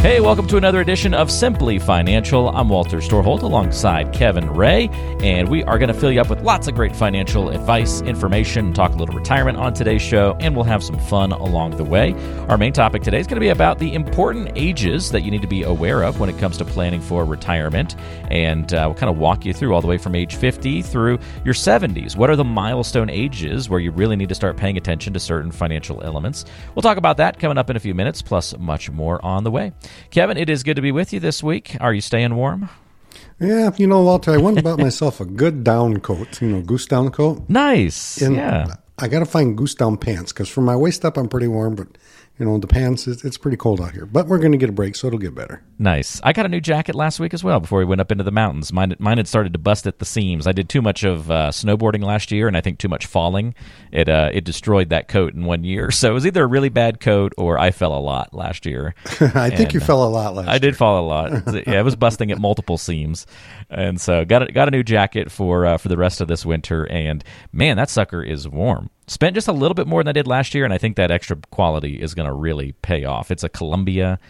Hey, welcome to another edition of Simply Financial. I'm Walter Storholt alongside Kevin Ray, and we are going to fill you up with lots of great financial advice, information, talk a little retirement on today's show, and we'll have some fun along the way. Our main topic today is going to be about the important ages that you need to be aware of when it comes to planning for retirement, and we'll kind of walk you through all the way from age 50 through your 70s. What are the milestone ages where you really need to start paying attention to certain financial elements? We'll talk about that coming up in a few minutes, plus much more on the way. Kevin, it is good to be with you this week. Are you staying warm? Yeah, you know, Walter, I went and bought myself a good down coat, goose down coat. Nice, and yeah. I got to find goose down pants because from my waist up, I'm pretty warm, but the pants, it's pretty cold out here. But we're going to get a break, so it'll get better. Nice. I got a new jacket last week as well before we went up into the mountains. Mine had started to bust at the seams. I did too much of snowboarding last year, and I think too much falling. It destroyed that coat in 1 year. So it was either a really bad coat or I fell a lot last year. I think you fell a lot last year. I did fall a lot. Yeah, I was busting at multiple seams. And so got a new jacket for the rest of this winter. And, man, that sucker is warm. Spent just a little bit more than I did last year, and I think that extra quality is going to really pay off. It's a Columbia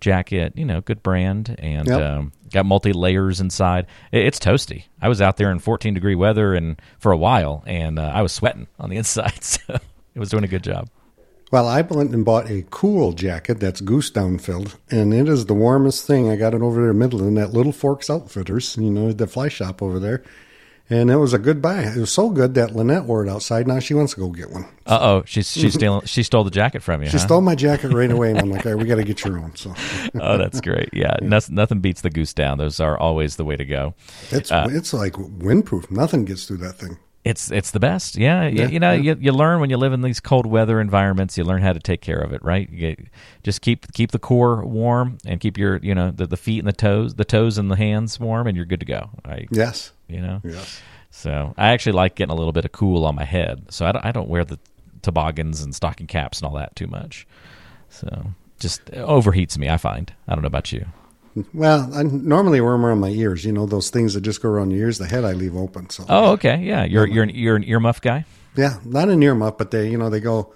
jacket, good brand, and yep. Got multi-layers inside. It's toasty. I was out there in 14-degree weather and for a while, and I was sweating on the inside, so it was doing a good job. Well, I went and bought a cool jacket that's goose down filled, and it is the warmest thing. I got it over there in Midland at Little Forks Outfitters, the fly shop over there. And it was a good buy. It was so good that Lynette wore it outside. Now she wants to go get one. Uh-oh. She stole the jacket from you, She stole my jacket right away, and I'm like, all right, we got to get your own. So. Oh, that's great. Yeah, yeah. Nothing beats the goose down. Those are always the way to go. It's like windproof. Nothing gets through that thing. It's the best. Yeah. You learn when you live in these cold weather environments, you learn how to take care of it, right? Just keep the core warm and keep your, the feet and the toes and the hands warm, and you're good to go. Right? Yes. Yes. So I actually like getting a little bit of cool on my head. So I don't wear the toboggans and stocking caps and all that too much. So just overheats me, I find. I don't know about you. Well, I normally wear them around my ears. Those things that just go around your ears. The head I leave open. So. Oh, okay, yeah. You're an earmuff guy. Yeah, not an earmuff, but they they go.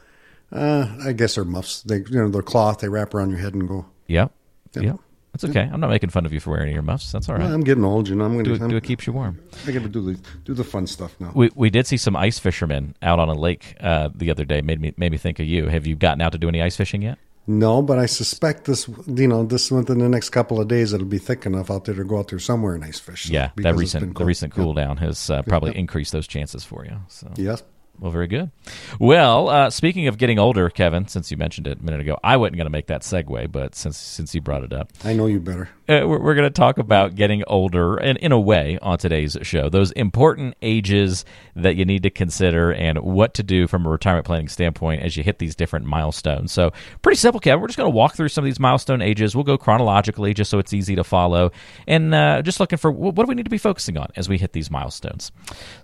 I guess they're muffs. They they're cloth. They wrap around your head and go. Yep. Yep. That's okay. I'm not making fun of you for wearing earmuffs. That's all right. Well, I'm getting old, I'm going to do it. Keeps you warm. I got to do the fun stuff now. We did see some ice fishermen out on a lake the other day. Made me think of you. Have you gotten out to do any ice fishing yet? No, but I suspect this, this within the next couple of days, it'll be thick enough out there to go out there somewhere and ice fish. Yeah, the recent cool down has probably increased those chances for you. So. Yes. Well, very good. Well, speaking of getting older, Kevin, since you mentioned it a minute ago, I wasn't going to make that segue, but since you brought it up. I know you better. We're going to talk about getting older, and in a way, on today's show, those important ages that you need to consider and what to do from a retirement planning standpoint as you hit these different milestones. So pretty simple, Kevin. We're just going to walk through some of these milestone ages. We'll go chronologically just so it's easy to follow, and just looking for what do we need to be focusing on as we hit these milestones.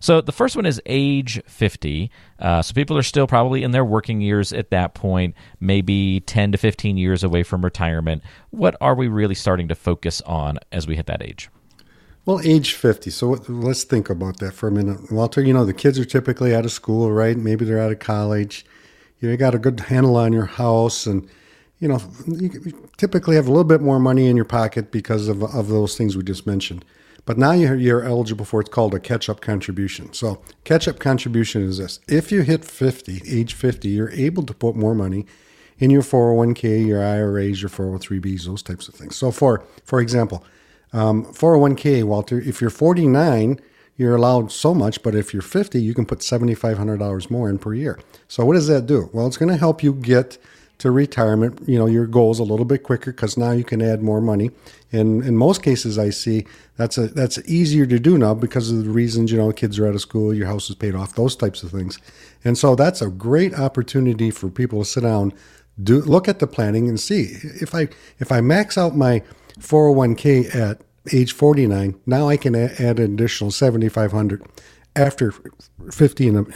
So the first one is age 50. So people are still probably in their working years at that point, maybe 10 to 15 years away from retirement. What are we really starting to focus on as we hit that age? Well, age 50. So let's think about that for a minute. Walter, the kids are typically out of school, right? Maybe they're out of college. You got a good handle on your house, and you typically have a little bit more money in your pocket because of those things we just mentioned. But now you're eligible for what's called a catch-up contribution. So catch-up contribution is this. If you hit age 50, you're able to put more money in your 401k, your IRAs, your 403bs, those types of things. So for example, 401k, Walter, if you're 49, you're allowed so much, but if you're 50, you can put $7,500 more in per year. So what does that do? Well, it's going to help you get to retirement, your goals a little bit quicker because now you can add more money. And in most cases I see that's easier to do now because of the reasons, kids are out of school, your house is paid off, those types of things. And so that's a great opportunity for people to sit down, look at the planning and see if I max out my 401k at age 49, now I can add an additional $7,500 after 50 and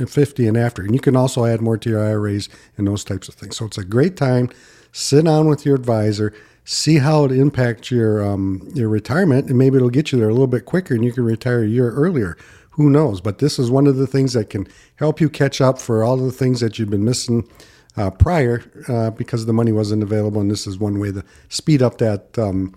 after. And you can also add more to your IRAs and those types of things. So it's a great time. Sit down with your advisor, see how it impacts your retirement, and maybe it'll get you there a little bit quicker and you can retire a year earlier. Who knows? But this is one of the things that can help you catch up for all of the things that you've been missing prior because the money wasn't available, and this is one way to speed up that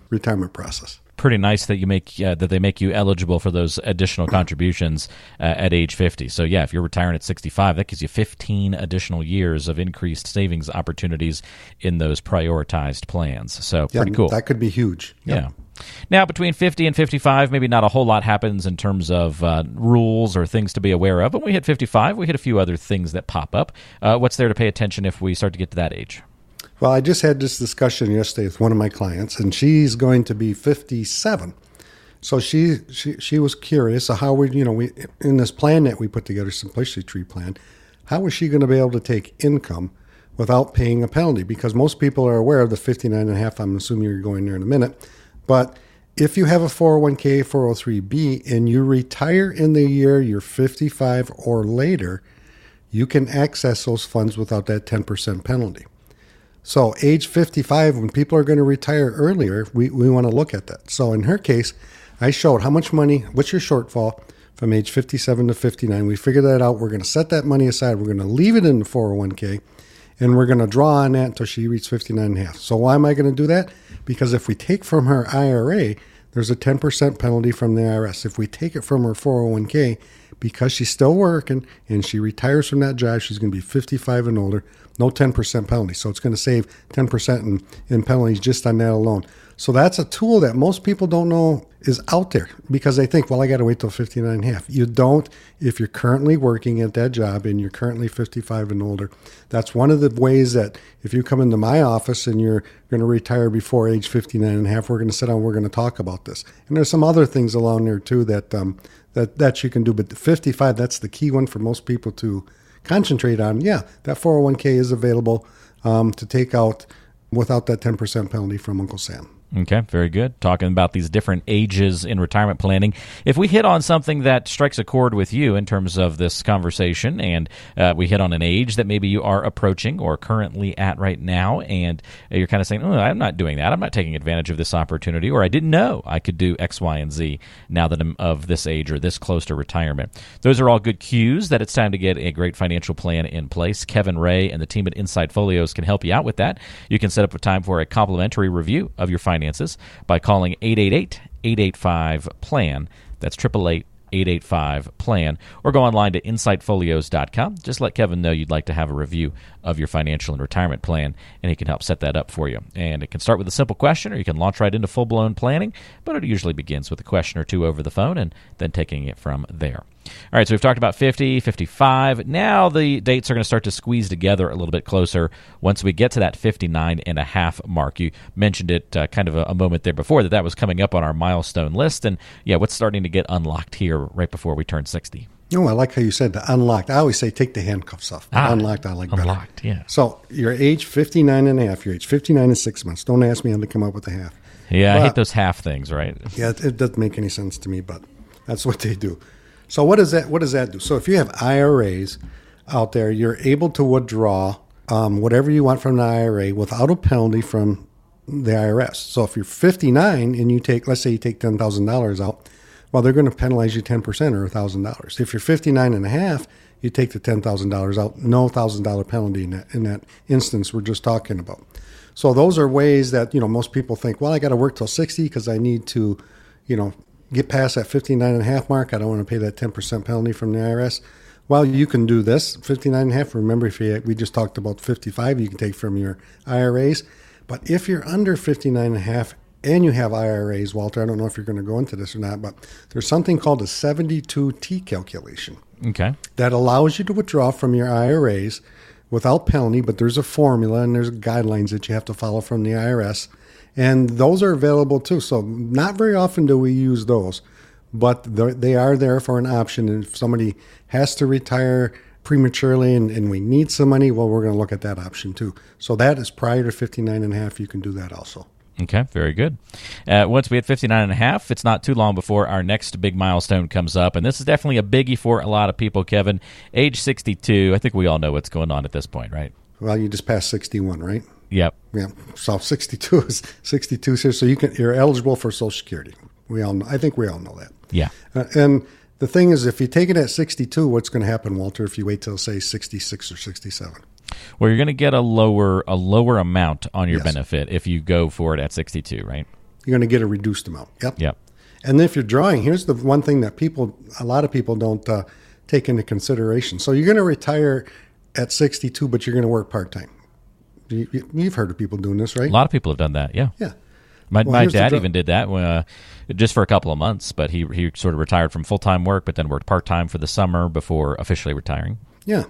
retirement process. Pretty nice that you make that they make you eligible for those additional contributions at age 50. So yeah, if you're retiring at 65, that gives you 15 additional years of increased savings opportunities in those prioritized plans. So pretty cool. That could be huge. Yeah. Now, between 50 and 55, maybe not a whole lot happens in terms of rules or things to be aware of. But when we hit 55, we hit a few other things that pop up. What's there to pay attention if we start to get to that age? Well, I just had this discussion yesterday with one of my clients, and she's going to be 57. So she was curious how we in this plan that we put together, Simplicity Tree Plan, how was she going to be able to take income without paying a penalty? Because most people are aware of the 59.5. I'm assuming you're going there in a minute. But if you have a 401k, 403b, and you retire in the year you're 55 or later, you can access those funds without that 10% penalty. So age 55, when people are going to retire earlier, we want to look at that. So in her case, I showed how much money, what's your shortfall from age 57 to 59. We figured that out. We're going to set that money aside. We're going to leave it in the 401k, and we're going to draw on that until she reaches 59.5. So why am I going to do that? Because if we take from her IRA, there's a 10% penalty from the IRS. If we take it from her 401k, because she's still working and she retires from that job, she's going to be 55 and older, no 10% penalty. So it's going to save 10% in penalties just on that alone. So that's a tool that most people don't know is out there because they think, well, I got to wait till 59.5. You don't if you're currently working at that job and you're currently 55 and older. That's one of the ways that if you come into my office and you're going to retire before age 59.5, we're going to sit down, we're going to talk about this. And there's some other things along there too that you can do. But the 55, that's the key one for most people to concentrate on. Yeah, that 401k is available to take out without that 10% penalty from Uncle Sam. Okay, very good. Talking about these different ages in retirement planning. If we hit on something that strikes a chord with you in terms of this conversation, and we hit on an age that maybe you are approaching or currently at right now, and you're kind of saying, oh, I'm not doing that. I'm not taking advantage of this opportunity, or I didn't know I could do X, Y, and Z now that I'm of this age or this close to retirement. Those are all good cues that it's time to get a great financial plan in place. Kevin Ray and the team at Insight Folios can help you out with that. You can set up a time for a complimentary review of your finances by calling 888-885-PLAN. That's 888-885-PLAN. Or go online to insightfolios.com. Just let Kevin know you'd like to have a review of your financial and retirement plan, and he can help set that up for you. And it can start with a simple question, or you can launch right into full-blown planning, but it usually begins with a question or two over the phone and then taking it from there. All right, so we've talked about 50, 55. Now the dates are going to start to squeeze together a little bit closer once we get to that 59.5 mark. You mentioned it kind of a moment there before that was coming up on our milestone list. And yeah, what's starting to get unlocked here right before we turn 60? Oh, I like how you said the unlocked. I always say take the handcuffs off. Unlocked, I like better. Unlocked, yeah. So your age 59.5, your age 59 and 6 months. Don't ask me how to come up with a half. Yeah, but I hate those half things, right? Yeah, it doesn't make any sense to me, but that's what they do. So what does that do? So if you have IRAs out there, you're able to withdraw whatever you want from the IRA without a penalty from the IRS. So if you're 59 and you take, let's say you take $10,000 out, well, they're going to penalize you 10% or $1,000. If you're 59.5, you take the $10,000 out, no $1,000 penalty in that instance we're just talking about. So those are ways that, most people think, well, I got to work till 60 because I need to, get past that 59.5 mark. I don't want to pay that 10% penalty from the IRS. Well, you can do this. 59.5, remember, we just talked about 55, you can take from your IRAs. But if you're under 59.5 and you have IRAs, Walter, I don't know if you're going to go into this or not, but there's something called a 72T calculation. Okay. That allows you to withdraw from your IRAs without penalty, but there's a formula and there's guidelines that you have to follow from the IRS. And those are available too. So not very often do we use those, but they are there for an option. And if somebody has to retire prematurely and we need some money, well, we're going to look at that option too. So that is prior to 59 and a half. You can do that also. Okay, very good. Once we hit 59 and a half, it's not too long before our next big milestone comes up, and this is definitely a biggie for a lot of people, Kevin. Age 62, I think we all know what's going on at this point, right? Well, you just passed 61, right? Yep. Yeah. So 62 is 62, so you're eligible for Social Security. I think we all know that. Yeah. And the thing is, if you take it at 62, what's going to happen, Walter, if you wait till, say, 66 or 67? Well, you're going to get a lower amount on your benefit if you go for it at 62, right? You're going to get a reduced amount. Yep. Yep. And if you're drawing, here's the one thing that a lot of people don't take into consideration. So you're going to retire at 62, but you're going to work part-time. You've heard of people doing this, right? A lot of people have done that, yeah. Yeah. My dad even did that just for a couple of months, but he sort of retired from full-time work, but then worked part-time for the summer before officially retiring. Yeah.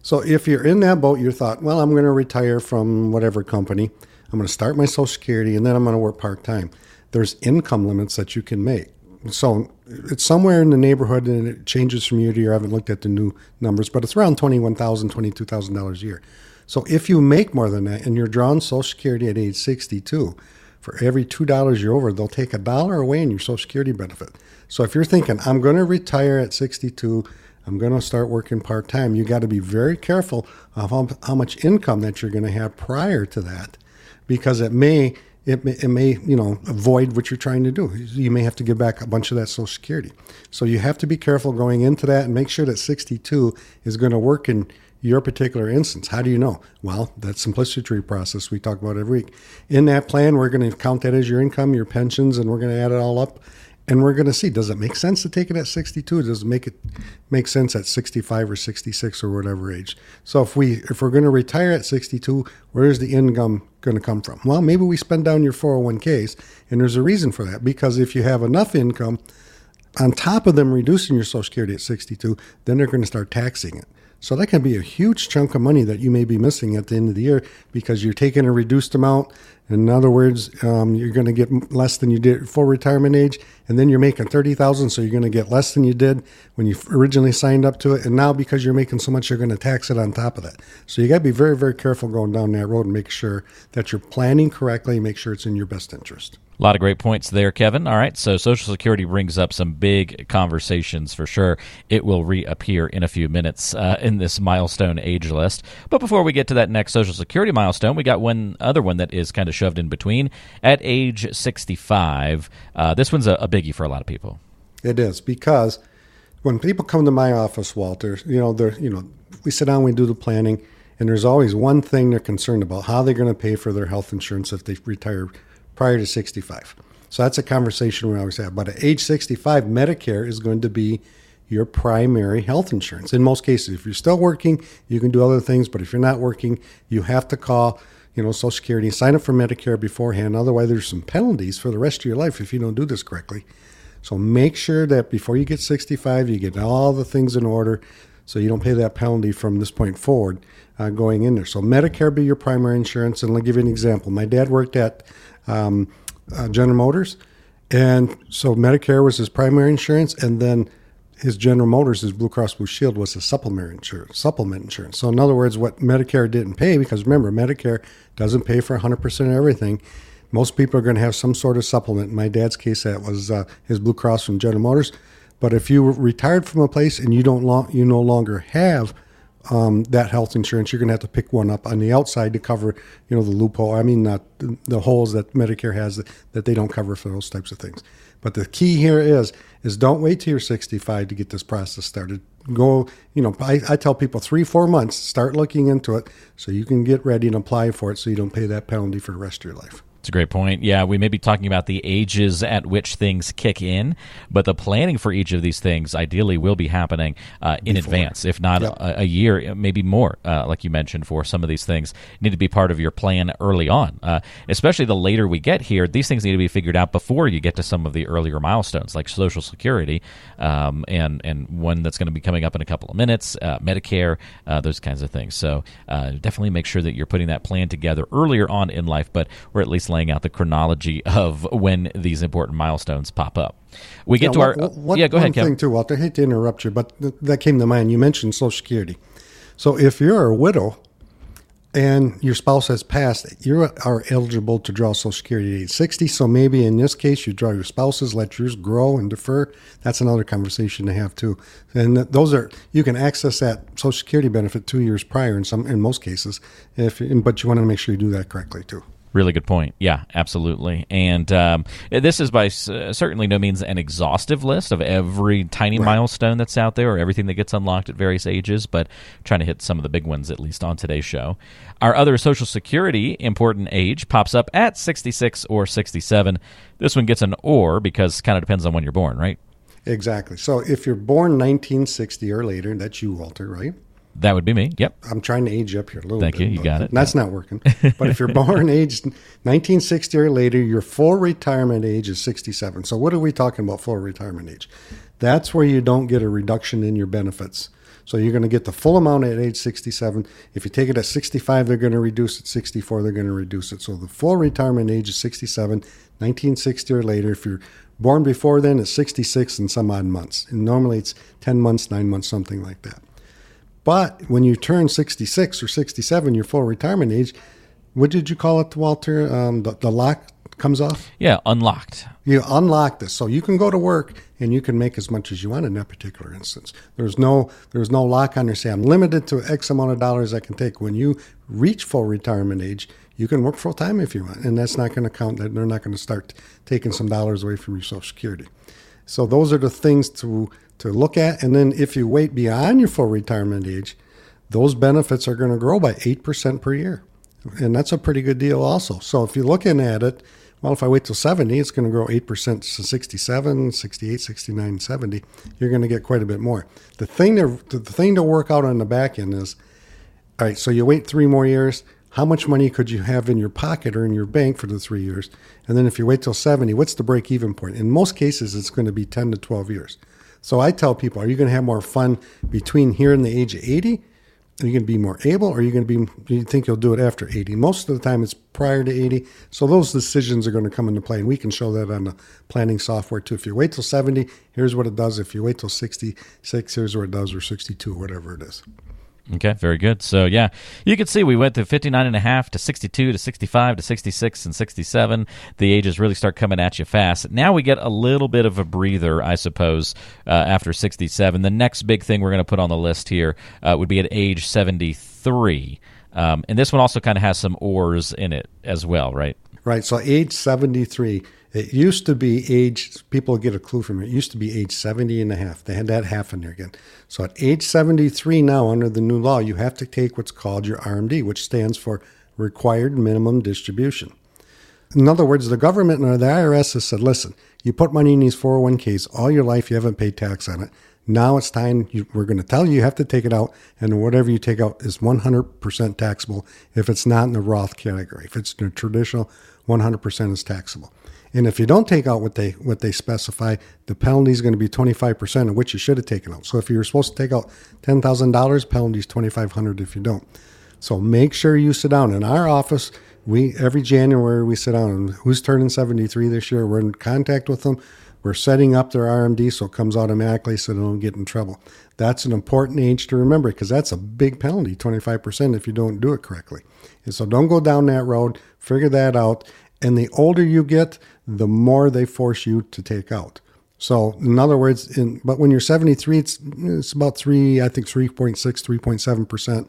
So if you're in that boat, you thought, well, I'm going to retire from whatever company. I'm going to start my Social Security, and then I'm going to work part-time. There's income limits that you can make. So it's somewhere in the neighborhood, and it changes from year to year. I haven't looked at the new numbers, but it's around $21,000, $22,000 a year. So if you make more than that, and you're drawing Social Security at age 62, for every $2 you're over, they'll take $1 away in your Social Security benefit. So if you're thinking, I'm going to retire at 62, I'm going to start working part-time, you got to be very careful of how much income that you're going to have prior to that, because it may avoid what you're trying to do. You may have to give back a bunch of that Social Security. So you have to be careful going into that and make sure that 62 is going to work in your particular instance. How do you know? Well, that simplicity process we talk about every week. In that plan, we're going to count that as your income, your pensions, and we're going to add it all up. And we're going to see, does it make sense to take it at 62? Does it make sense at 65 or 66 or whatever age? So if we're going to retire at 62, where's the income going to come from? Well, maybe we spend down your 401ks, and there's a reason for that, because if you have enough income, on top of them reducing your Social Security at 62, then they're going to start taxing it. So that can be a huge chunk of money that you may be missing at the end of the year because you're taking a reduced amount. In other words, you're going to get less than you did full retirement age, and then you're making $30,000, so you're going to get less than you did when you originally signed up to it. And now because you're making so much, you're going to tax it on top of that. So you got to be very, very careful going down that road and make sure that you're planning correctly, make sure it's in your best interest. A lot of great points there, Kevin. All right, so Social Security brings up some big conversations for sure. It will reappear in a few minutes in this milestone age list. But before we get to that next Social Security milestone, we got one other one that is kind of shoved in between. At age 65, this one's a biggie for a lot of people. It is, because when people come to my office, Walter, we sit down, we do the planning, and there's always one thing they're concerned about, how they're going to pay for their health insurance if they retire prior to 65. So that's a conversation we always have. But at age 65, Medicare is going to be your primary health insurance. In most cases, if you're still working, you can do other things. But if you're not working, you have to call, Social Security, sign up for Medicare beforehand. Otherwise, there's some penalties for the rest of your life if you don't do this correctly. So make sure that before you get 65, you get all the things in order so you don't pay that penalty from this point forward going in there. So Medicare be your primary insurance. And I'll give you an example. My dad worked at General Motors, and so Medicare was his primary insurance, and then his General Motors, his Blue Cross Blue Shield, was his supplement insurance. So in other words, what Medicare didn't pay, because remember, Medicare doesn't pay for 100% of everything. Most people are going to have some sort of supplement. In my dad's case, that was his Blue Cross from General Motors. But if you retired from a place and you no longer have that health insurance, you're going to have to pick one up on the outside to cover, the loophole. I mean, not the holes that Medicare has that they don't cover for those types of things. But the key here is don't wait till you're 65 to get this process started. Go, I tell people 3-4 months, start looking into it so you can get ready and apply for it so you don't pay that penalty for the rest of your life. That's a great point. Yeah, we may be talking about the ages at which things kick in, but the planning for each of these things ideally will be happening in advance, if not a year, maybe more, like you mentioned, for some of these things. Need to be part of your plan early on, especially the later we get here. These things need to be figured out before you get to some of the earlier milestones, like Social Security, and one that's going to be coming up in a couple of minutes, Medicare, those kinds of things. So definitely make sure that you're putting that plan together earlier on in life, but we're at least laying out the chronology of when these important milestones pop up. We get to our... Go ahead, Kevin. One thing too, Walter, I hate to interrupt you, but that came to mind. You mentioned Social Security. So if you're a widow and your spouse has passed, you are eligible to draw Social Security at age 60. So maybe in this case, you draw your spouse's, let yours grow and defer. That's another conversation to have too. And those are, you can access that Social Security benefit 2 years prior in most cases. But you want to make sure you do that correctly too. Really good point. Yeah, absolutely. And this is by certainly no means an exhaustive list of every tiny milestone that's out there or everything that gets unlocked at various ages, but trying to hit some of the big ones, at least on today's show. Our other Social Security important age pops up at 66 or 67. This one gets an or because it kind of depends on when you're born, right? Exactly. So if you're born 1960 or later, that's you, Walter, right? That would be me, yep. I'm trying to age you up here a little bit. Thank you, you got it. That's not working. But if you're born aged 1960 or later, your full retirement age is 67. So what are we talking about full retirement age? That's where you don't get a reduction in your benefits. So you're going to get the full amount at age 67. If you take it at 65, they're going to reduce it. 64, they're going to reduce it. So the full retirement age is 67, 1960 or later. If you're born before then, it's 66 and some odd months. And normally it's 10 months, 9 months, something like that. But when you turn 66 or 67, your full retirement age, what did you call it, Walter? The lock comes off? Yeah, unlocked. You unlock this. So you can go to work and you can make as much as you want in that particular instance. There's no lock on there. Say, I'm limited to X amount of dollars I can take. When you reach full retirement age, you can work full time if you want. And that's not going to count. They're not going to start taking some dollars away from your Social Security. So those are the things to look at. And then if you wait beyond your full retirement age, those benefits are going to grow by 8% per year. And that's a pretty good deal also. So if you're looking at it, well, if I wait till 70, it's going to grow 8% to 67, 68, 69, 70. You're going to get quite a bit more. The thing to work out on the back end is, all right, so you wait 3 more years. How much money could you have in your pocket or in your bank for the 3 years? And then if you wait till 70, what's the break-even point? In most cases, it's going to be 10 to 12 years. So I tell people, are you going to have more fun between here and the age of 80? Are you going to be more able, or are you going to be? You think you'll do it after 80? Most of the time, it's prior to 80. So those decisions are going to come into play, and we can show that on the planning software too. If you wait till 70, here's what it does. If you wait till 66, here's what it does, or 62, whatever it is. Okay, very good. So, yeah, you can see we went through 59.5 to 62 to 65 to 66 and 67. The ages really start coming at you fast. Now we get a little bit of a breather, I suppose, after 67. The next big thing we're going to put on the list here would be at age 73. And this one also kind of has some ors in it as well, right? Right. So age 73, it used to be age, people get a clue from it. It used to be age 70 and a half. They had that half in there again. So at age 73 now, under the new law, you have to take what's called your RMD, which stands for Required Minimum Distribution. In other words, the government or the IRS has said, listen, you put money in these 401ks all your life, you haven't paid tax on it. Now it's time, we're going to tell you have to take it out, and whatever you take out is 100% taxable if it's not in the Roth category. If it's in the traditional, 100% is taxable. And if you don't take out what they specify, the penalty is going to be 25% of what you should have taken out. So if you're supposed to take out $10,000, penalty is $2,500 if you don't. So make sure you sit down. In our office, every January we sit down, and who's turning 73 this year, we're in contact with them. We're setting up their RMD so it comes automatically so they don't get in trouble. That's an important age to remember because that's a big penalty, 25% if you don't do it correctly. And so don't go down that road, figure that out. And the older you get, the more they force you to take out. So in other words, but when you're 73, it's about 3.6, 3.7% of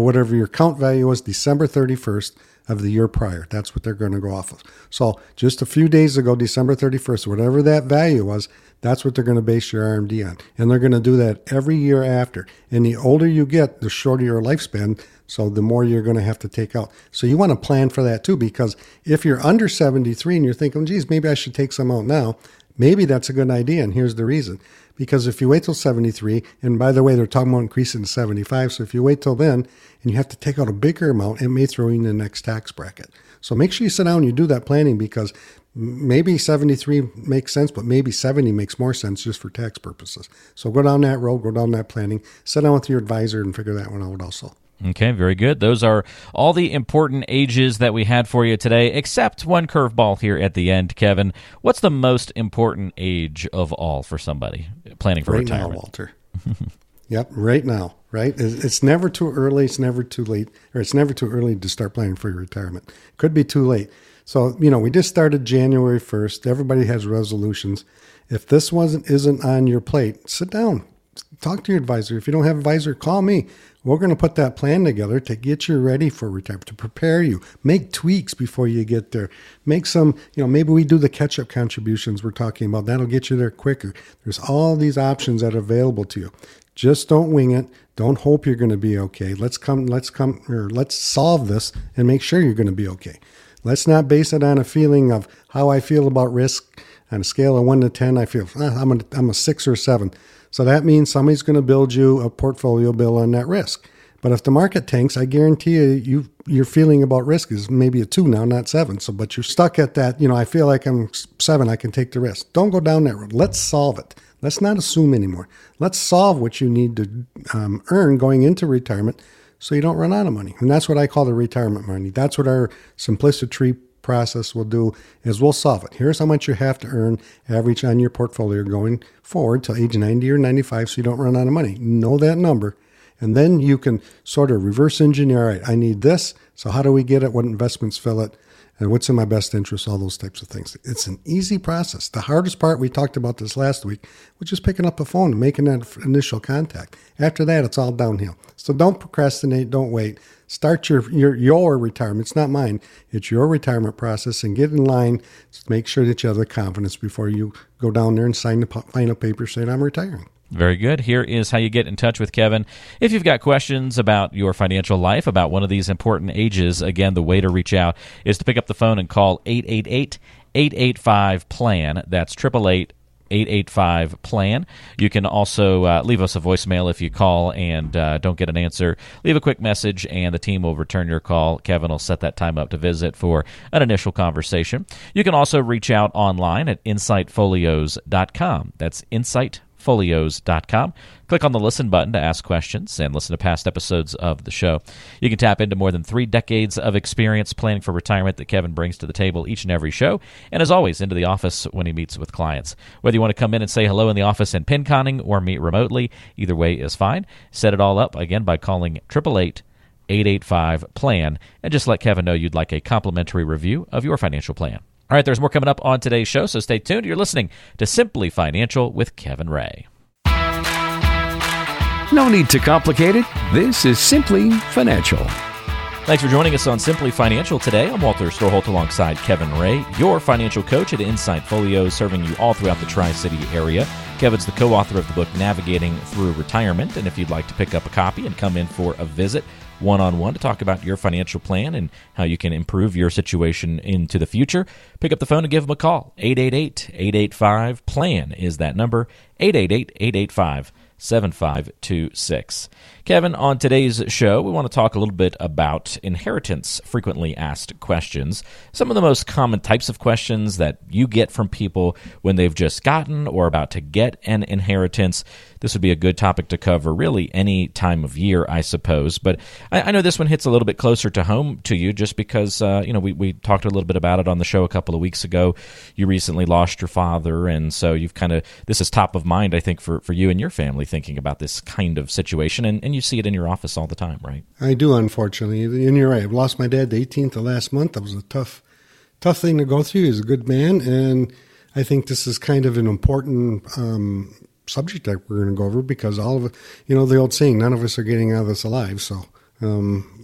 whatever your count value was December 31st of the year prior. That's what they're going to go off of. So just a few days ago, December 31st, whatever that value was, that's what they're going to base your RMD on. And they're going to do that every year after. And the older you get, the shorter your lifespan, so the more you're going to have to take out. So you want to plan for that too, because if you're under 73 and you're thinking, geez, maybe I should take some out now, maybe that's a good idea, and here's the reason. Because if you wait till 73, and by the way, they're talking about increasing to 75, so if you wait till then and you have to take out a bigger amount, it may throw you in the next tax bracket. So make sure you sit down and you do that planning because maybe 73 makes sense, but maybe 70 makes more sense just for tax purposes. So go down that road, go down that planning, sit down with your advisor and figure that one out also. Okay, very good. Those are all the important ages that we had for you today, except one curveball here at the end, Kevin. What's the most important age of all for somebody planning for retirement? Now, Walter. Yep, right now, right? It's never too early, it's never too late, or it's never too early to start planning for your retirement. Could be too late. So, you know, we just started January 1st. Everybody has resolutions. If this isn't on your plate, sit down. Talk to your advisor. If you don't have an advisor, call me. We're going to put that plan together to get you ready for retirement, to prepare you. Make tweaks before you get there. Make some, you know, maybe we do the catch-up contributions we're talking about. That'll get you there quicker. There's all these options that are available to you. Just don't wing it. Don't hope you're going to be okay. Let's solve this and make sure you're going to be okay. Let's not base it on a feeling of how I feel about risk. On a scale of 1 to 10, I feel I'm a 6 or 7. So that means somebody's going to build you a portfolio bill on that risk. But if the market tanks, I guarantee you, your feeling about risk is maybe a 2 now, not 7. So, but you're stuck at that, you know, I feel like I'm 7, I can take the risk. Don't go down that road. Let's solve it. Let's not assume anymore. Let's solve what you need to earn going into retirement so you don't run out of money. And that's what I call the retirement money. That's what our simplicity process will do, is we'll solve it. Here's how much you have to earn average on your portfolio going forward till age 90 or 95 so you don't run out of money. Know that number. And then you can sort of reverse engineer, all right, I need this, so how do we get it? What investments fill it? And what's in my best interest? All those types of things. It's an easy process. The hardest part, we talked about this last week, was just picking up the phone and making that initial contact. After that, it's all downhill. So don't procrastinate. Don't wait. Start your retirement. It's not mine. It's your retirement process, and get in line. Just make sure that you have the confidence before you go down there and sign the final paper saying, I'm retiring. Very good. Here is how you get in touch with Kevin. If you've got questions about your financial life, about one of these important ages, again, the way to reach out is to pick up the phone and call 888-885-PLAN. That's 888-885-PLAN. You can also leave us a voicemail if you call and don't get an answer. Leave a quick message, and the team will return your call. Kevin will set that time up to visit for an initial conversation. You can also reach out online at insightfolios.com. That's insightfolios.com. Click on the listen button to ask questions and listen to past episodes of the show. You can tap into more than 3 decades of experience planning for retirement that Kevin brings to the table each and every show, and as always, into the office when he meets with clients. Whether you want to come in and say hello in the office and pin conning or meet remotely, either way is fine. Set it all up, again, by calling 888-885-PLAN, and just let Kevin know you'd like a complimentary review of your financial plan. All right, there's more coming up on today's show, so stay tuned. You're listening to Simply Financial with Kevin Ray. No need to complicate it. This is Simply Financial. Thanks for joining us on Simply Financial today. I'm Walter Storholt alongside Kevin Ray, your financial coach at Insight Folios, serving you all throughout the Tri-City area. Kevin's the co-author of the book Navigating Through Retirement, and if you'd like to pick up a copy and come in for a visit, one-on-one to talk about your financial plan and how you can improve your situation into the future, pick up the phone and give them a call. 888-885-PLAN is that number, 888-885-7526. Kevin, on today's show, we want to talk a little bit about inheritance, frequently asked questions, some of the most common types of questions that you get from people when they've just gotten or about to get an inheritance. This would be a good topic to cover really any time of year, I suppose, but I know this one hits a little bit closer to home to you just because, we talked a little bit about it on the show a couple of weeks ago. You recently lost your father, and so you've this is top of mind, I think, for you and your family thinking about this kind of situation, and you see it in your office all the time, right? I do, unfortunately. And you're right. I lost my dad the 18th of last month. That was a tough thing to go through. He was a good man, and I think this is kind of an important subject that we're going to go over because all of it, you know, the old saying, none of us are getting out of this alive, so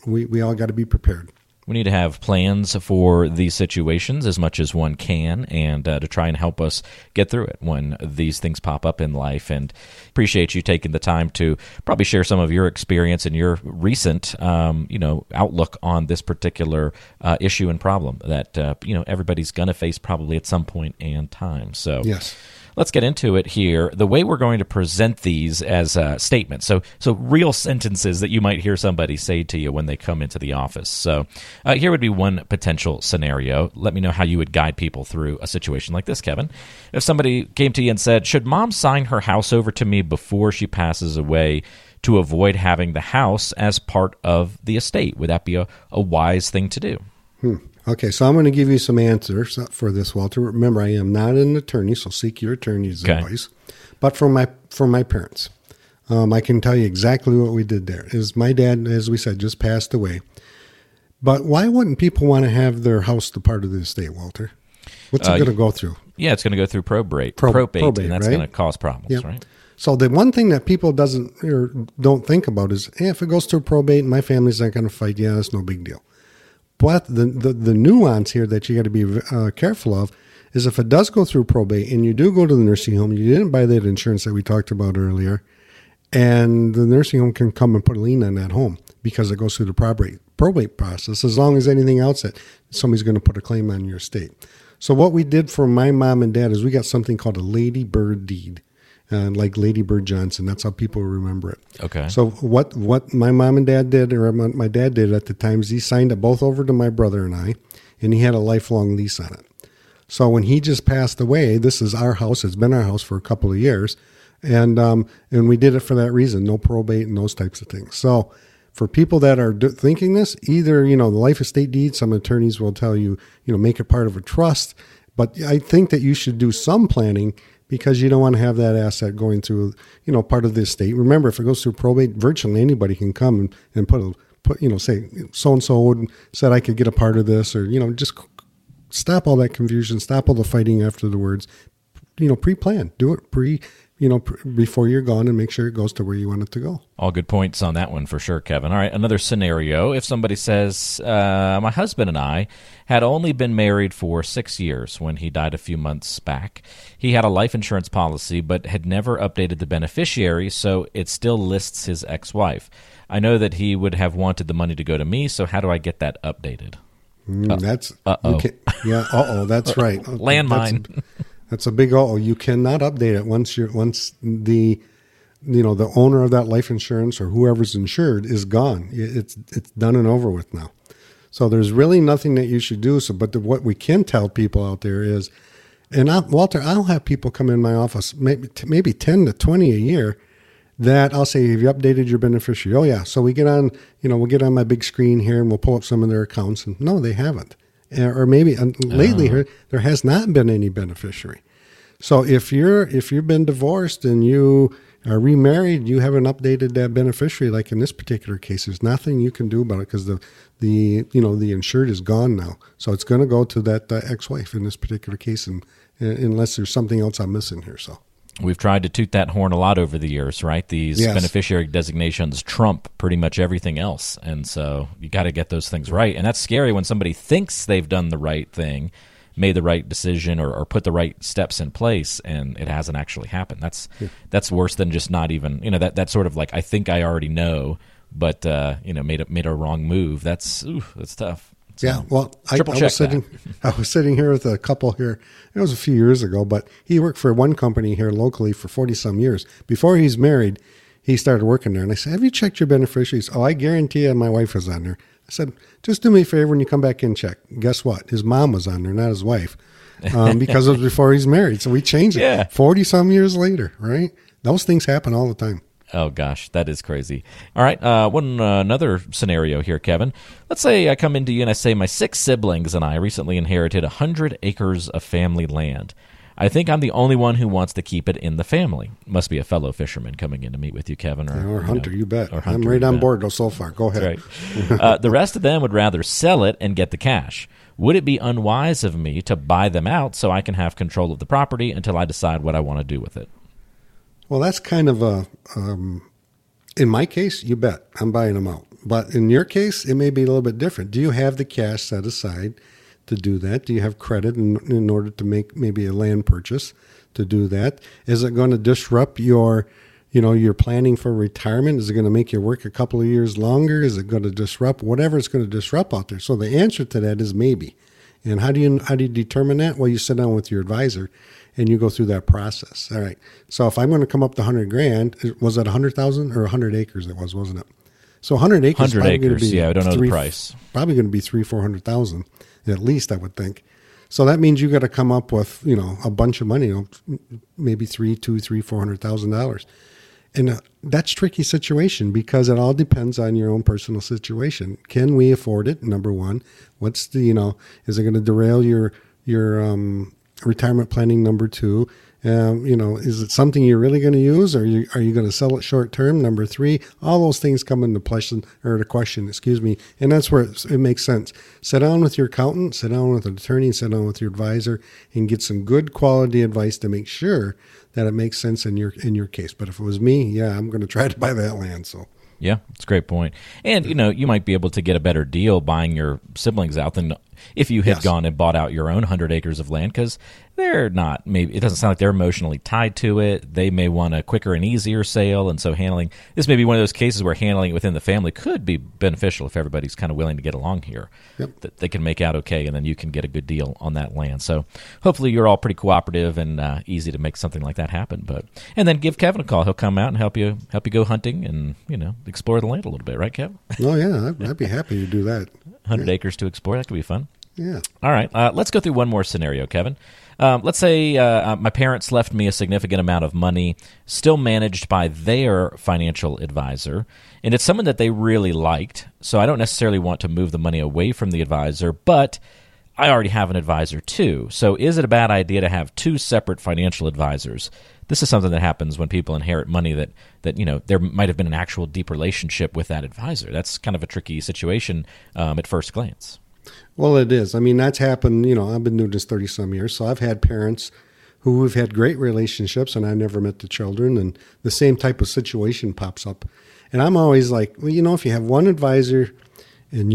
we all got to be prepared. We need to have plans for these situations as much as one can, and to try and help us get through it when these things pop up in life. And appreciate you taking the time to probably share some of your experience and your recent, outlook on this particular issue and problem that everybody's going to face probably at some point in time. So yes. Let's get into it here. The way we're going to present these as statements, so real sentences that you might hear somebody say to you when they come into the office. So here would be one potential scenario. Let me know how you would guide people through a situation like this, Kevin. If somebody came to you and said, should Mom sign her house over to me before she passes away to avoid having the house as part of the estate? Would that be a wise thing to do? Okay, so I'm going to give you some answers for this, Walter. Remember, I am not an attorney, so seek your attorney's advice. But from my parents, I can tell you exactly what we did there. Is my dad, as we said, just passed away. But why wouldn't people want to have their house the part of the estate, Walter? What's it going to go through? Yeah, it's going to go through probate, and that's right? Going to cause problems, yep. Right? So the one thing that people don't think about is, if it goes through probate, my family's not going to fight. Yeah, that's no big deal. But the nuance here that you got to be careful of is, if it does go through probate and you do go to the nursing home, you didn't buy that insurance that we talked about earlier, and the nursing home can come and put a lien on that home because it goes through the probate process, as long as anything else that somebody's going to put a claim on your estate. So what we did for my mom and dad is we got something called a Lady Bird deed, like Lady Bird Johnson. That's how people remember it. Okay. So what my mom and dad did, or my dad did at the time, is he signed it both over to my brother and I, and he had a lifelong lease on it. So when he just passed away, this is our house. It's been our house for a couple of years. And we did it for that reason, no probate and those types of things. So for people that are thinking this, either, the life estate deed, some attorneys will tell you, make it part of a trust. But I think that you should do some planning, because you don't want to have that asset going through, part of the estate. Remember, if it goes through probate, virtually anybody can come and say, so-and-so said I could get a part of this, or, just stop all that confusion, stop all the fighting after the words, pre-plan, do it before you're gone, and make sure it goes to where you want it to go. All good points on that one for sure, Kevin. All right, another scenario. If somebody says, my husband and I had only been married for 6 years when he died a few months back. He had a life insurance policy but had never updated the beneficiary, so it still lists his ex-wife. I know that he would have wanted the money to go to me, so how do I get that updated? That's uh-oh. Okay. Yeah, uh-oh, that's right. Landmine. That's a big oh. You cannot update it once the the owner of that life insurance, or whoever's insured, is gone. It's done and over with now. So there's really nothing that you should do. So, but what we can tell people out there is, and Walter, I'll have people come in my office, maybe 10 to 20 a year, that I'll say, have you updated your beneficiary? Oh yeah. So we get on, we'll get on my big screen here, and we'll pull up some of their accounts, and no, they haven't. Or maybe lately there has not been any beneficiary. So if you've been divorced and you are remarried, you haven't updated that beneficiary. Like in this particular case, there's nothing you can do about it, because the insured is gone now. So it's going to go to that ex-wife in this particular case, and unless there's something else I'm missing here. So we've tried to toot that horn a lot over the years, right? These beneficiary designations trump pretty much everything else. And so you got to get those things right. And that's scary when somebody thinks they've done the right thing, made the right decision, or put the right steps in place, and it hasn't actually happened. That's worse than just not even, that's sort of like, I think I already know, but, made a wrong move. That's tough. Yeah, well, I was sitting here with a couple here. It was a few years ago, but he worked for one company here locally for 40-some years. Before he's married, he started working there. And I said, have you checked your beneficiaries? Oh, I guarantee you my wife is on there. I said, just do me a favor when you come back in, check. Guess what? His mom was on there, not his wife, because it was before he's married. So we changed it 40-some years later, right? Those things happen all the time. Oh, gosh, that is crazy. All right, another scenario here, Kevin. Let's say I come into you and I say my 6 siblings and I recently inherited 100 acres of family land. I think I'm the only one who wants to keep it in the family. Must be a fellow fisherman coming in to meet with you, Kevin. Or Hunter, you bet. Or Hunter, I'm right on board so far. Go ahead. That's right. The rest of them would rather sell it and get the cash. Would it be unwise of me to buy them out so I can have control of the property until I decide what I want to do with it? Well, that's kind of a, in my case, you bet, I'm buying them out. But in your case, it may be a little bit different. Do you have the cash set aside to do that? Do you have credit in order to make maybe a land purchase to do that? Is it going to disrupt your, your planning for retirement? Is it going to make you work a couple of years longer? Is it going to disrupt whatever it's going to disrupt out there? So the answer to that is maybe. And how do you determine that? Well, you sit down with your advisor and you go through that process. All right. So if I'm going to come up to 100 grand, was it 100,000 or 100 acres? It was, wasn't it? So 100 acres. 100 acres. Yeah, I don't know the price. Probably going to be 300,000-400,000 at least, I would think. So that means you got to come up with a bunch of money, maybe $400,000. And that's a tricky situation, because it all depends on your own personal situation. Can we afford it? Number one, what's the, is it going to derail your retirement planning? Number two, You know, is it something you're really going to use, or are you going to sell it short term? Number three, all those things come into question, and that's where it makes sense. Sit down with your accountant, sit down with an attorney, sit down with your advisor, and get some good quality advice to make sure that it makes sense in your case. But if it was me, yeah, I'm going to try to buy that land. So. Yeah, it's a great point. And, you know, you might be able to get a better deal buying your siblings out than if you had gone and bought out your own 100 acres of land, because they're not, maybe it doesn't sound like they're emotionally tied to it. They may want a quicker and easier sale. And so this may be one of those cases where handling it within the family could be beneficial if everybody's kind of willing to get along here. Yep. That they can make out okay, and then you can get a good deal on that land. So hopefully you're all pretty cooperative and easy to make something like that happen. And then give Kevin a call. He'll come out and help you go hunting and, you know, explore the land a little bit, right, Kevin? Oh, yeah. I'd be happy to do that. 100 acres to explore. That could be fun. Yeah. All right. Let's go through one more scenario, Kevin. Let's say my parents left me a significant amount of money, still managed by their financial advisor, and it's someone that they really liked, so I don't necessarily want to move the money away from the advisor, but I already have an advisor too. So is it a bad idea to have two separate financial advisors? This is something that happens when people inherit money that you know, there might have been an actual deep relationship with that advisor. That's kind of a tricky situation at first glance. Well, it is. I mean, that's happened, you know, I've been doing this 30-some years, so I've had parents who have had great relationships, and I never met the children, and the same type of situation pops up. And I'm always like, well, you know, if you have one advisor and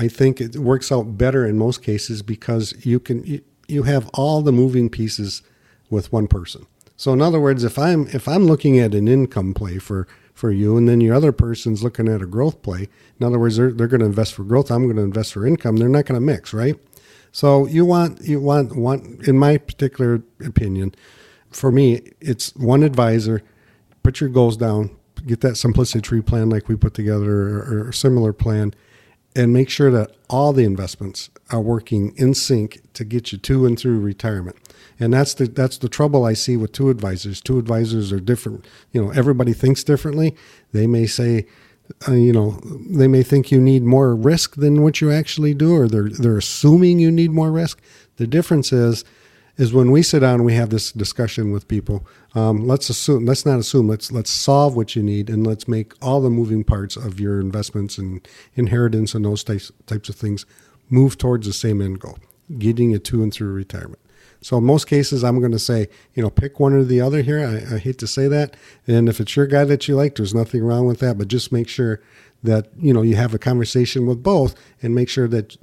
I think it works out better in most cases because you have all the moving pieces with one person. So in other words, if I'm looking at an income play for you, and then your other person's looking at a growth play. In other words, they're going to invest for growth. I'm going to invest for income. They're not going to mix, right? So you want, in my particular opinion, for me, it's one advisor. Put your goals down, get that simplicity tree plan like we put together, or a similar plan, and make sure that all the investments are working in sync to get you to and through retirement. And that's the trouble I see with two advisors. Two advisors are different. You know, everybody thinks differently. They may say, you know, they may think you need more risk than what you actually do, or they're assuming you need more risk. The difference is when we sit down and we have this discussion with people, let's solve what you need, and let's make all the moving parts of your investments and inheritance and those types of things move towards the same end goal, getting you to and through retirement. So in most cases, I'm going to say, you know, pick one or the other here. I hate to say that. And if it's your guy that you like, there's nothing wrong with that. But just make sure that, you know, you have a conversation with both and make sure that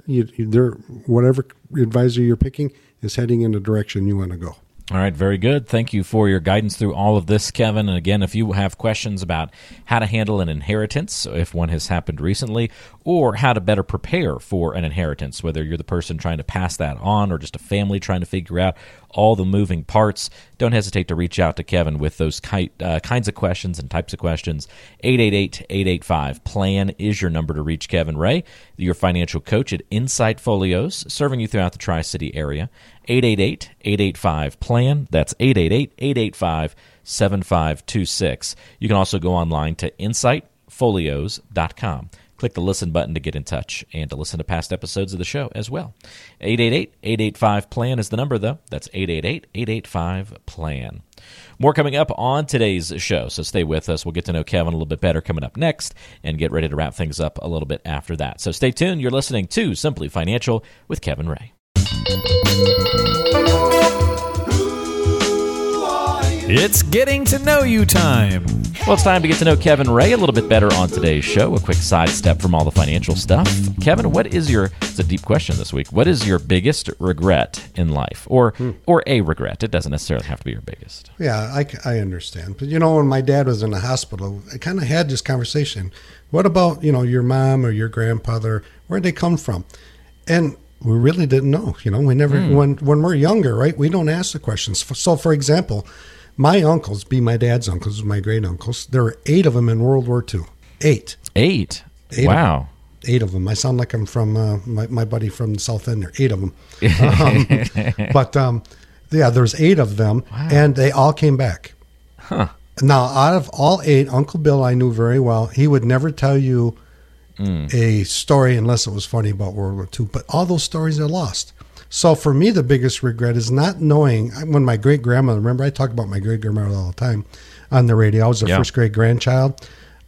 whatever advisor you're picking is heading in the direction you want to go. All right, very good. Thank you for your guidance through all of this, Kevin. And again, if you have questions about how to handle an inheritance, if one has happened recently, or how to better prepare for an inheritance, whether you're the person trying to pass that on or just a family trying to figure out all the moving parts, don't hesitate to reach out to Kevin with those kinds of questions and types of questions. 888-885-PLAN is your number to reach Kevin Ray, your financial coach at Insight Folios, serving you throughout the Tri-City area. 888-885-PLAN. That's 888-885-7526. You can also go online to insightfolios.com. Click the listen button to get in touch and to listen to past episodes of the show as well. 888-885-PLAN is the number, though. That's 888-885-PLAN. More coming up on today's show, so stay with us. We'll get to know Kevin a little bit better coming up next and get ready to wrap things up a little bit after that. So stay tuned. You're listening to Simply Financial with Kevin Ray. It's getting to know you time. Well, it's time to get to know Kevin Ray a little bit better on today's show. A quick sidestep from all the financial stuff. Kevin, it's a deep question this week. What is your biggest regret in life? Or a regret? It doesn't necessarily have to be your biggest. Yeah, I understand. But, you know, when my dad was in the hospital, I kind of had this conversation. What about, you know, your mom or your grandfather? Where'd they come from? And we really didn't know. You know, we never, when we're younger, right, we don't ask the questions. So, for example, my uncles, be my dad's uncles, my great uncles, there were 8 of them in World War II. 8? Wow. 8 of them. I sound like I'm from my buddy from the South End there. 8 of them. Yeah, there's 8 of them, wow. And they all came back. Huh. Now, out of all 8, Uncle Bill I knew very well. He would never tell you a story unless it was funny about World War II, but all those stories are lost. So for me, the biggest regret is not knowing when my great grandmother, remember I talk about my great grandmother all the time on the radio. I was her first great grandchild.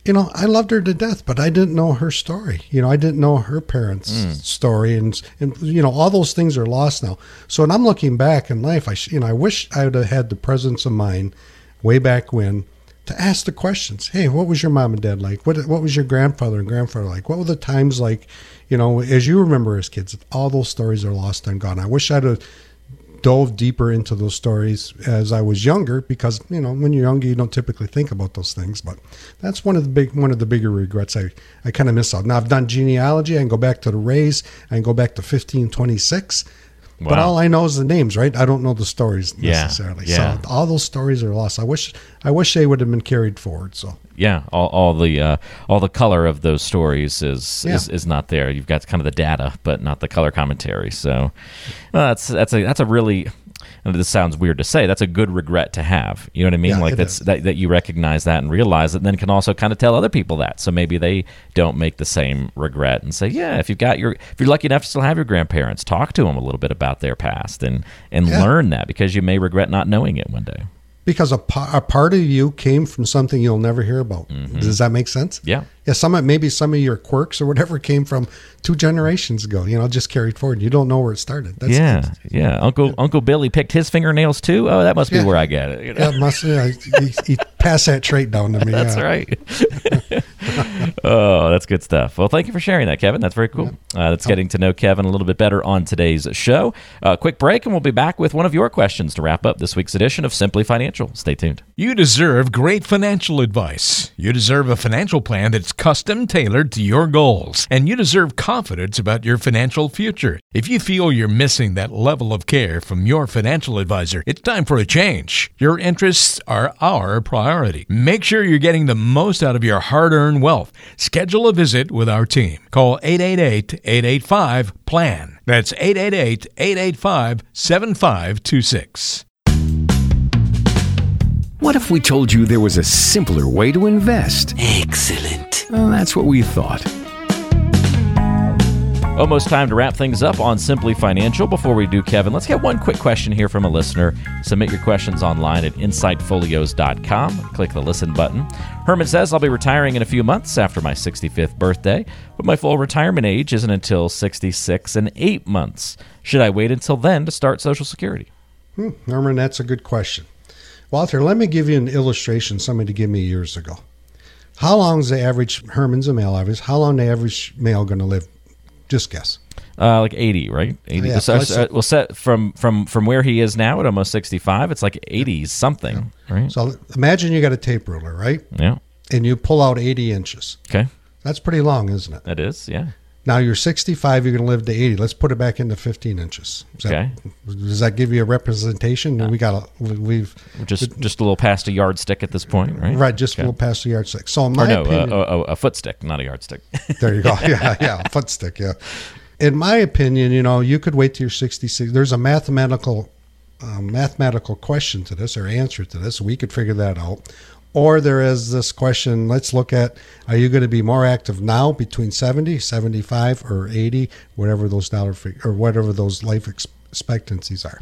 You know, I loved her to death, but I didn't know her story. You know, I didn't know her parents' story, and you know, all those things are lost now. So when I'm looking back in life, I wish I would have had the presence of mind way back when to ask the questions. Hey, what was your mom and dad like? What was your grandfather and grandfather like? What were the times like? You know, as you remember as kids, all those stories are lost and gone. I wish I'd have dove deeper into those stories as I was younger, because you know, when you're younger, you don't typically think about those things. But that's one of the bigger regrets I kind of miss out. Now I've done genealogy, I can go back to the Rays, I can go back to 1526, but all I know is the names, right? I don't know the stories necessarily. Yeah. So all those stories are lost. I wish they would have been carried forward. So all the color of those stories is not there. You've got kind of the data, but not the color commentary. So that's a really, and this sounds weird to say, that's a good regret to have. You know what I mean? Yeah, like that you recognize that and realize that, and then can also kind of tell other people that, so maybe they don't make the same regret and say, yeah, if you're lucky enough to still have your grandparents, talk to them a little bit about their past and learn that, because you may regret not knowing it one day. Because a part of you came from something you'll never hear about. Mm-hmm. Does that make sense? Yeah. Yeah. Maybe some of your quirks or whatever came from 2 generations ago. You know, just carried forward. You don't know where it started. That's Uncle Billy picked his fingernails too. Oh, that must be where I got it. You know? He passed that trait down to me. That's right. Oh, that's good stuff. Well, thank you for sharing that, Kevin. That's very cool. That's getting to know Kevin a little bit better on today's show. Quick break, and we'll be back with one of your questions to wrap up this week's edition of Simply Financial. Stay tuned. You deserve great financial advice. You deserve a financial plan that's custom tailored to your goals, and you deserve confidence about your financial future. If you feel you're missing that level of care from your financial advisor, it's time for a change. Your interests are our priority. Make sure you're getting the most out of your hard-earned wealth. Schedule a visit with our team. Call 888-885-PLAN. That's 888-885-7526. What if we told you there was a simpler way to invest? Excellent. Well, that's what we thought. Almost time to wrap things up on Simply Financial. Before we do, Kevin, let's get one quick question here from a listener. Submit your questions online at insightfolios.com. Click the listen button. Herman says, I'll be retiring in a few months after my 65th birthday, but my full retirement age isn't until 66 and 8 months. Should I wait until then to start Social Security? Herman, that's a good question. Walter, let me give you an illustration somebody gave me years ago. How long is the average, Herman's a male, obviously, how long the average male going to live? Just guess. Like 80, right? 80. Yeah, well, set from where he is now at almost 65, it's like 80 something, right? So imagine you got a tape ruler, right? Yeah. And you pull out 80 inches. Okay. That's pretty long, isn't it? That is, yeah. Now you're 65, you're going to live to 80. Let's put it back into 15 inches. Does that give you a representation? No. We're just a little past a yardstick at this point, right? Right, just a little past a yardstick. So in my opinion, a footstick, not a yardstick. There you go. Yeah, a footstick, yeah. In my opinion, you know, you could wait till you're 66. There's a mathematical question to this, or answer to this. We could figure that out. Or there is this question, let's look at, are you going to be more active now between 70, 75, or 80, whatever those life expectancies are?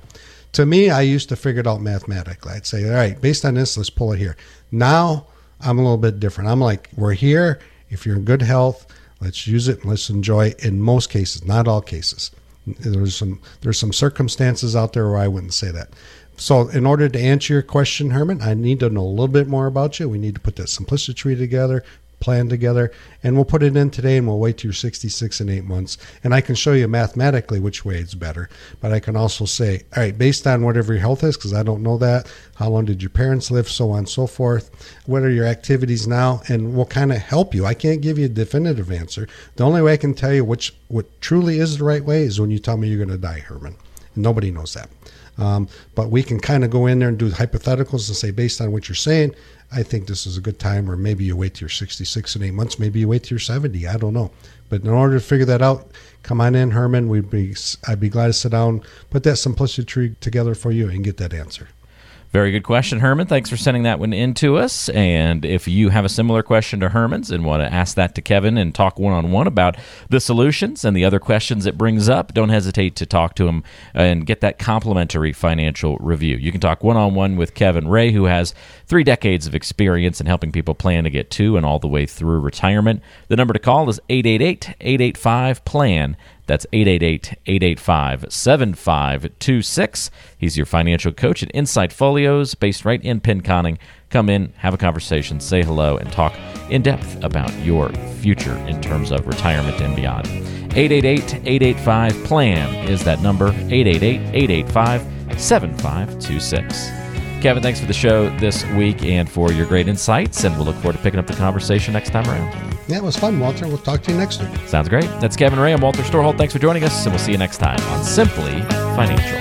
To me, I used to figure it out mathematically. I'd say, all right, based on this, let's pull it here. Now, I'm a little bit different. I'm like, we're here. If you're in good health, let's use it and let's enjoy it in most cases, not all cases. There's some circumstances out there where I wouldn't say that. So in order to answer your question, Herman, I need to know a little bit more about you. We need to put that simplicity together, plan together, and we'll put it in today, and we'll wait till you're 66 and 8 months. And I can show you mathematically which way it's better. But I can also say, all right, based on whatever your health is, because I don't know that, how long did your parents live, so on and so forth, what are your activities now, and we'll kind of help you. I can't give you a definitive answer. The only way I can tell you what truly is the right way is when you tell me you're going to die, Herman. And nobody knows that. But we can kind of go in there and do hypotheticals and say, based on what you're saying, I think this is a good time, or maybe you wait till you're 66 and 8 months, maybe you wait till you're 70, I don't know. But in order to figure that out, come on in, Herman. I'd be glad to sit down, put that simplicity tree together for you, and get that answer. Very good question, Herman. Thanks for sending that one in to us. And if you have a similar question to Herman's and want to ask that to Kevin and talk one-on-one about the solutions and the other questions it brings up, don't hesitate to talk to him and get that complimentary financial review. You can talk one-on-one with Kevin Ray, who has 3 decades of experience in helping people plan to get to and all the way through retirement. The number to call is 888-885-PLAN. That's 888-885-7526. He's your financial coach at Insight Folios, based right in Pinconning. Come in, have a conversation, say hello, and talk in depth about your future in terms of retirement and beyond. 888-885-PLAN is that number, 888-885-7526. Kevin, thanks for the show this week and for your great insights, and we'll look forward to picking up the conversation next time around. Yeah, it was fun, Walter. We'll talk to you next week. Sounds great. That's Kevin Ray. I'm Walter Storholt. Thanks for joining us, and we'll see you next time on Simply Financial.